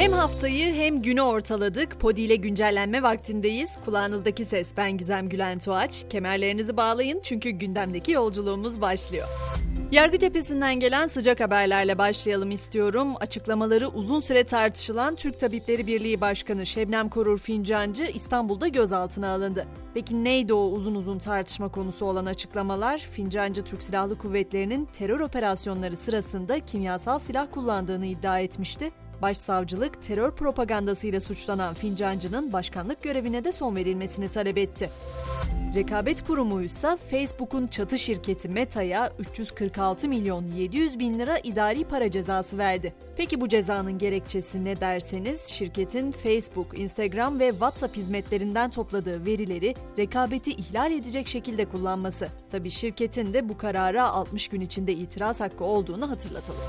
Hem haftayı hem günü ortaladık. Podi ile güncellenme vaktindeyiz. Kulağınızdaki ses ben Gizem Gülen Tuğaç. Kemerlerinizi bağlayın çünkü gündemdeki yolculuğumuz başlıyor. Yargı cephesinden gelen sıcak haberlerle başlayalım istiyorum. Açıklamaları uzun süre tartışılan Türk Tabipleri Birliği Başkanı Şebnem Korur Fincancı İstanbul'da gözaltına alındı. Peki neydi o uzun uzun tartışma konusu olan açıklamalar? Fincancı Türk Silahlı Kuvvetleri'nin terör operasyonları sırasında kimyasal silah kullandığını iddia etmişti. Başsavcılık, terör propagandasıyla suçlanan Fincancı'nın başkanlık görevine de son verilmesini talep etti. Rekabet Kurumu ise Facebook'un çatı şirketi Meta'ya 346 milyon 700 bin lira idari para cezası verdi. Peki bu cezanın gerekçesi ne derseniz, şirketin Facebook, Instagram ve WhatsApp hizmetlerinden topladığı verileri rekabeti ihlal edecek şekilde kullanması. Tabii şirketin de bu karara 60 gün içinde itiraz hakkı olduğunu hatırlatalım.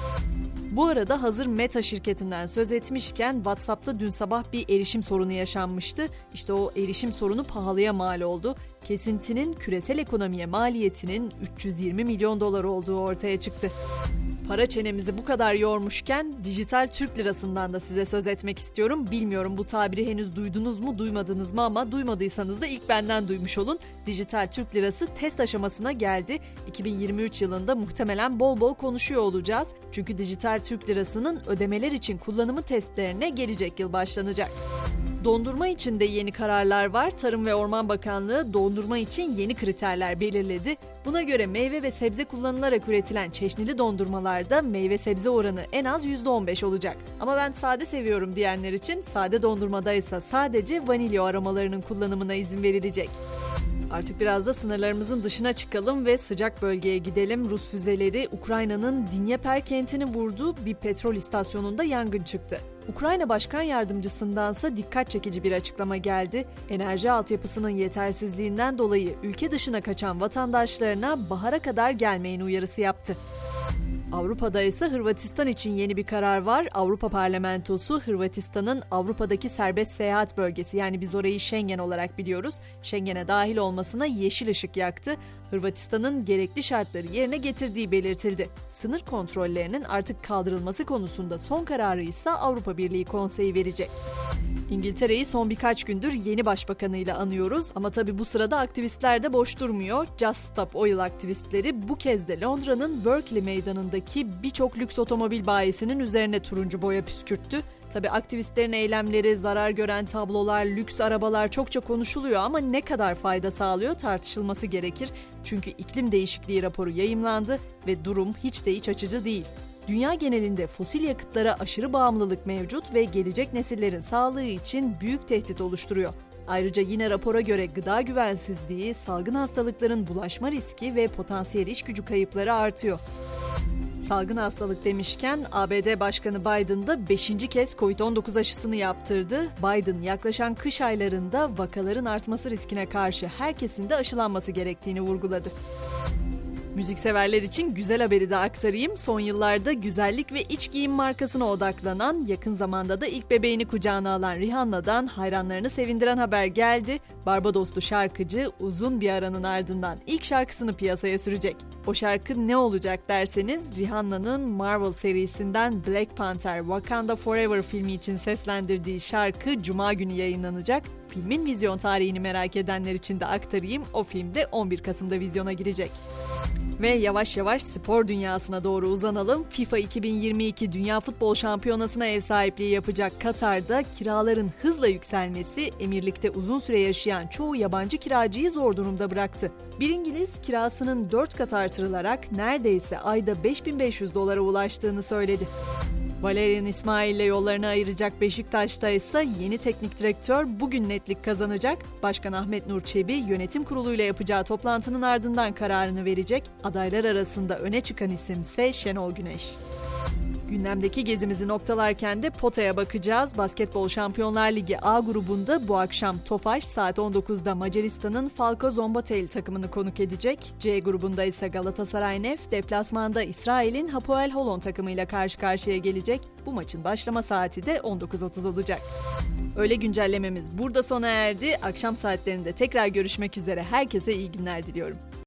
Bu arada hazır Meta şirketinden söz etmişken WhatsApp'ta dün sabah bir erişim sorunu yaşanmıştı. İşte o erişim sorunu pahalıya mal oldu. Kesintinin küresel ekonomiye maliyetinin 320 milyon dolar olduğu ortaya çıktı. Para çenemizi bu kadar yormuşken Dijital Türk Lirası'ndan da size söz etmek istiyorum. Bilmiyorum bu tabiri henüz duydunuz mu duymadınız mı ama duymadıysanız da ilk benden duymuş olun. Dijital Türk Lirası test aşamasına geldi. 2023 yılında muhtemelen bol bol konuşuyor olacağız. Çünkü Dijital Türk Lirası'nın ödemeler için kullanımı testlerine gelecek yıl başlanacak. Dondurma için de yeni kararlar var. Tarım ve Orman Bakanlığı dondurma için yeni kriterler belirledi. Buna göre meyve ve sebze kullanılarak üretilen çeşnili dondurmalarda meyve sebze oranı en az %15 olacak. Ama ben sade seviyorum diyenler için sade dondurmadaysa sadece vanilya aromalarının kullanımına izin verilecek. Artık biraz da sınırlarımızın dışına çıkalım ve sıcak bölgeye gidelim. Rus füzeleri Ukrayna'nın Dinyeper kentini vurdu, bir petrol istasyonunda yangın çıktı. Ukrayna Başkan Yardımcısındansa dikkat çekici bir açıklama geldi. Enerji altyapısının yetersizliğinden dolayı ülke dışına kaçan vatandaşlarına bahara kadar gelmeyin uyarısı yaptı. Avrupa'da ise Hırvatistan için yeni bir karar var. Avrupa Parlamentosu Hırvatistan'ın Avrupa'daki serbest seyahat bölgesi yani biz orayı Schengen olarak biliyoruz. Schengen'e dahil olmasına yeşil ışık yaktı. Hırvatistan'ın gerekli şartları yerine getirdiği belirtildi. Sınır kontrollerinin artık kaldırılması konusunda son kararı ise Avrupa Birliği Konseyi verecek. İngiltere'yi son birkaç gündür yeni başbakanıyla anıyoruz ama tabii bu sırada aktivistler de boş durmuyor. Just Stop Oil aktivistleri bu kez de Londra'nın Berkeley meydanındaki birçok lüks otomobil bayisinin üzerine turuncu boya püskürttü. Tabii aktivistlerin eylemleri, zarar gören tablolar, lüks arabalar çokça konuşuluyor ama ne kadar fayda sağlıyor tartışılması gerekir. Çünkü iklim değişikliği raporu yayımlandı ve durum hiç de iç açıcı değil. Dünya genelinde fosil yakıtlara aşırı bağımlılık mevcut ve gelecek nesillerin sağlığı için büyük tehdit oluşturuyor. Ayrıca yine rapora göre gıda güvensizliği, salgın hastalıkların bulaşma riski ve potansiyel işgücü kayıpları artıyor. Salgın hastalık demişken ABD Başkanı Biden da 5. kez COVID-19 aşısını yaptırdı. Biden yaklaşan kış aylarında vakaların artması riskine karşı herkesin de aşılanması gerektiğini vurguladı. Müzikseverler için güzel haberi de aktarayım. Son yıllarda güzellik ve iç giyim markasına odaklanan, yakın zamanda da ilk bebeğini kucağına alan Rihanna'dan hayranlarını sevindiren haber geldi. Barbadoslu şarkıcı uzun bir aranın ardından ilk şarkısını piyasaya sürecek. O şarkı ne olacak derseniz Rihanna'nın Marvel serisinden Black Panther Wakanda Forever filmi için seslendirdiği şarkı Cuma günü yayınlanacak. Filmin vizyon tarihini merak edenler için de aktarayım. O film de 11 Kasım'da vizyona girecek. Ve yavaş yavaş spor dünyasına doğru uzanalım. FIFA 2022 Dünya Futbol Şampiyonası'na ev sahipliği yapacak Katar'da kiraların hızla yükselmesi Emirlik'te uzun süre yaşayan çoğu yabancı kiracıyı zor durumda bıraktı. Bir İngiliz kirasının 4 kat artırılarak neredeyse ayda $5.500 ulaştığını söyledi. Valerian İsmail'le yollarını ayıracak Beşiktaş'ta ise yeni teknik direktör bugün netlik kazanacak. Başkan Ahmet Nur Çebi yönetim kuruluyla yapacağı toplantının ardından kararını verecek. Adaylar arasında öne çıkan isim ise Şenol Güneş. Gündemdeki gezimizi noktalarken de potaya bakacağız. Basketbol Şampiyonlar Ligi A grubunda bu akşam Topaş saat 19'da Macaristan'ın Falco Zombatel takımını konuk edecek. C grubunda ise Galatasaray NEF deplasmanda İsrail'in Hapoel Holon takımıyla karşı karşıya gelecek. Bu maçın başlama saati de 19.30 olacak. Öğle güncellememiz burada sona erdi. Akşam saatlerinde tekrar görüşmek üzere. Herkese iyi günler diliyorum.